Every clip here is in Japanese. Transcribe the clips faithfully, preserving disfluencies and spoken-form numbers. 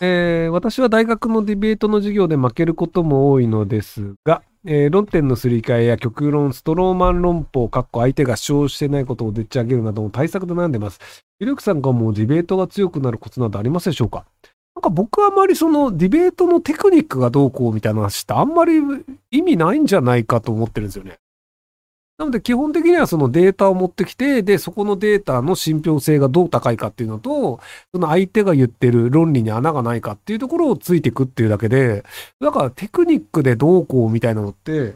えー、私は大学のディベートの授業で負けることも多いのですが、えー、論点のすり替えや極論、ストローマン論法、かっこ相手が主張してないことをでっち上げるなどの対策で悩んでます。ゆるくさんがもうディベートが強くなるコツなどありますでしょうか？なんか僕はあまりそのディベートのテクニックがどうこうみたいな話ってあんまり意味ないんじゃないかと思ってるんですよね。なので基本的にはそのデータを持ってきて、で、そこのデータの信憑性がどう高いかっていうのと、その相手が言ってる論理に穴がないかっていうところをついていくっていうだけで、だからテクニックでどうこうみたいなのって、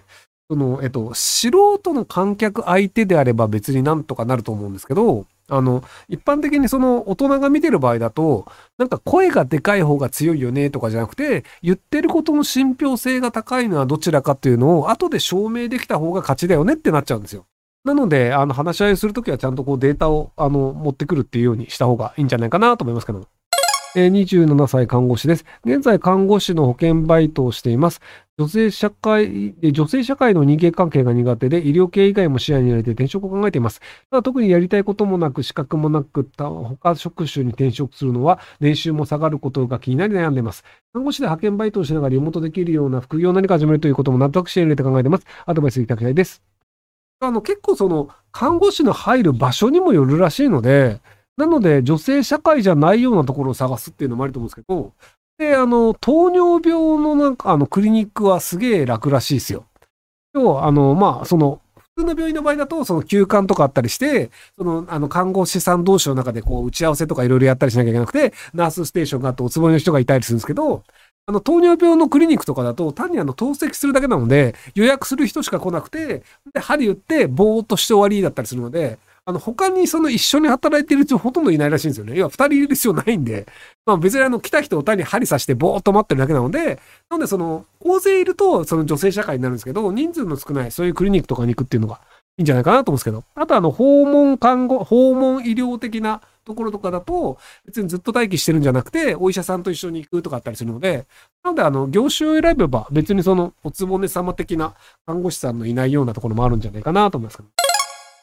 その、えっと、素人の観客相手であれば別になんとかなると思うんですけど、あの、一般的にその大人が見てる場合だと、なんか声がでかい方が強いよねとかじゃなくて、言ってることの信憑性が高いのはどちらかっていうのを後で証明できた方が勝ちだよねってなっちゃうんですよ。なので、あの、話し合いするときはちゃんとこうデータを、あの、持ってくるっていうようにした方がいいんじゃないかなと思いますけど。にじゅうななさい看護師です。現在看護師の保険バイトをしています。女性社会、女性社会の人間関係が苦手で医療系以外も視野に入れて転職を考えています。ただ特にやりたいこともなく資格もなく他職種に転職するのは年収も下がることが気になり悩んでいます。看護師で派遣バイトをしながらリモートできるような副業を何か始めるということも納得して入れて考えています。アドバイスいただきたいです。あの結構その看護師の入る場所にもよるらしいので、なので、女性社会じゃないようなところを探すっていうのもありと思うんですけど、で、あの、糖尿病のなんか、あの、クリニックはすげえ楽らしいですよ。要は、あの、まあ、その、普通の病院の場合だと、その休館とかあったりして、その、あの、看護師さん同士の中で、こう、打ち合わせとかいろいろやったりしなきゃいけなくて、ナースステーションがあって、おつぼりの人がいたりするんですけど、あの、糖尿病のクリニックとかだと、単にあの、透析するだけなので、予約する人しか来なくて、で、針打って、ぼーっとして終わりだったりするので、あの、他にその一緒に働いてる人ほとんどいないらしいんですよね。いや、二人いる必要ないんで。まあ別にあの、来た人を単に針刺してぼーっと待ってるだけなので、なのでその、大勢いるとその女性社会になるんですけど、人数の少ないそういうクリニックとかに行くっていうのがいいんじゃないかなと思うんですけど。あとあの、訪問看護、訪問医療的なところとかだと、別にずっと待機してるんじゃなくて、お医者さんと一緒に行くとかあったりするので、なのであの、業種を選べば別にその、おつぼね様的な看護師さんのいないようなところもあるんじゃないかなと思いますけど。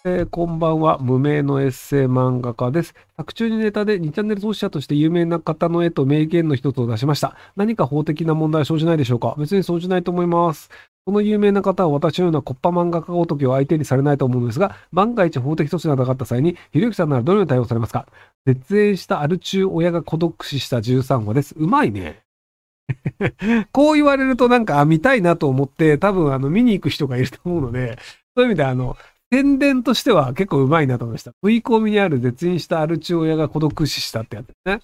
えー、こんばんは。無名のエッセイ漫画家です。作中にネタでにチャンネル創始者として有名な方の絵と名言の一つを出しました。何か法的な問題は生じないでしょうか？別に生じないと思います。この有名な方は私のようなコッパ漫画家ごときを相手にされないと思うんですが、万が一法的措置などがあった際に、ひろゆきさんならどのように対応されますか？絶縁したアル中親が孤独死したじゅうさんわです。うまいね。こう言われるとなんか見たいなと思って、多分あの見に行く人がいると思うので、そういう意味であの、宣伝としては結構うまいなと思いました。Vコミにある絶縁したアルチ親が孤独死したってやつですね。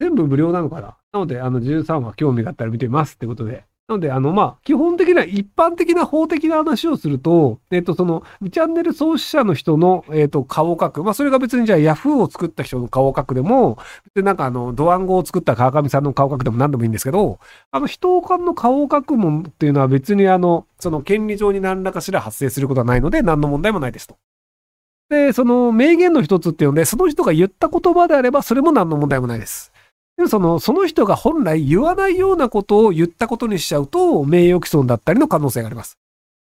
全部無料なのかな？なので、あのじゅうさんわ興味があったら見てみますってことで。なので、あの、まあ、基本的には一般的な法的な話をすると、えっと、その、にチャンネル創始者の人の、えっと、顔を書く。まあ、それが別にじゃあ Yahoo を作った人の顔を書くでも、で、なんかあの、ドワンゴを作った川上さんの顔を書くでも何でもいいんですけど、あの、人の顔を書くもんっていうのは別にあの、その、権利上に何らかしら発生することはないので、何の問題もないですと。で、その、名言の一つっていうので、その人が言った言葉であれば、それも何の問題もないです。でもその、その人が本来言わないようなことを言ったことにしちゃうと、名誉毀損だったりの可能性があります。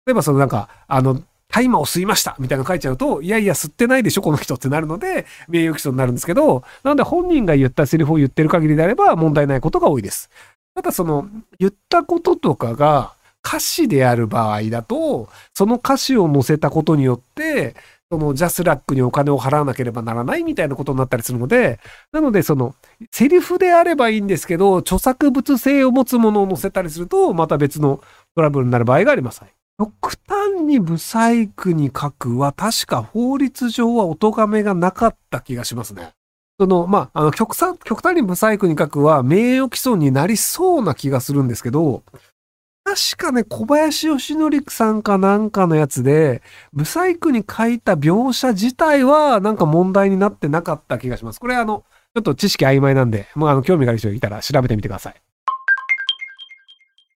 例えばそのなんか、あの、大麻を吸いましたみたいなの書いちゃうと、いやいや吸ってないでしょ、この人ってなるので、名誉毀損になるんですけど、なので本人が言ったセリフを言ってる限りであれば問題ないことが多いです。ただその、言ったこととかが歌詞である場合だと、その歌詞を載せたことによって、そのジャスラックにお金を払わなければならないみたいなことになったりするので、なのでその、セリフであればいいんですけど、著作物性を持つものを載せたりすると、また別のトラブルになる場合があります。極端にブサイクに書くは、確か法律上はお咎めがなかった気がしますね。その、まあ、あの、極端、極端にブサイクに書くは、名誉毀損になりそうな気がするんですけど、確かね、小林義則さんかなんかのやつで、ブサイクに書いた描写自体はなんか問題になってなかった気がします。これあの、ちょっと知識曖昧なんで、もうあの、興味がある人いたら調べてみてください。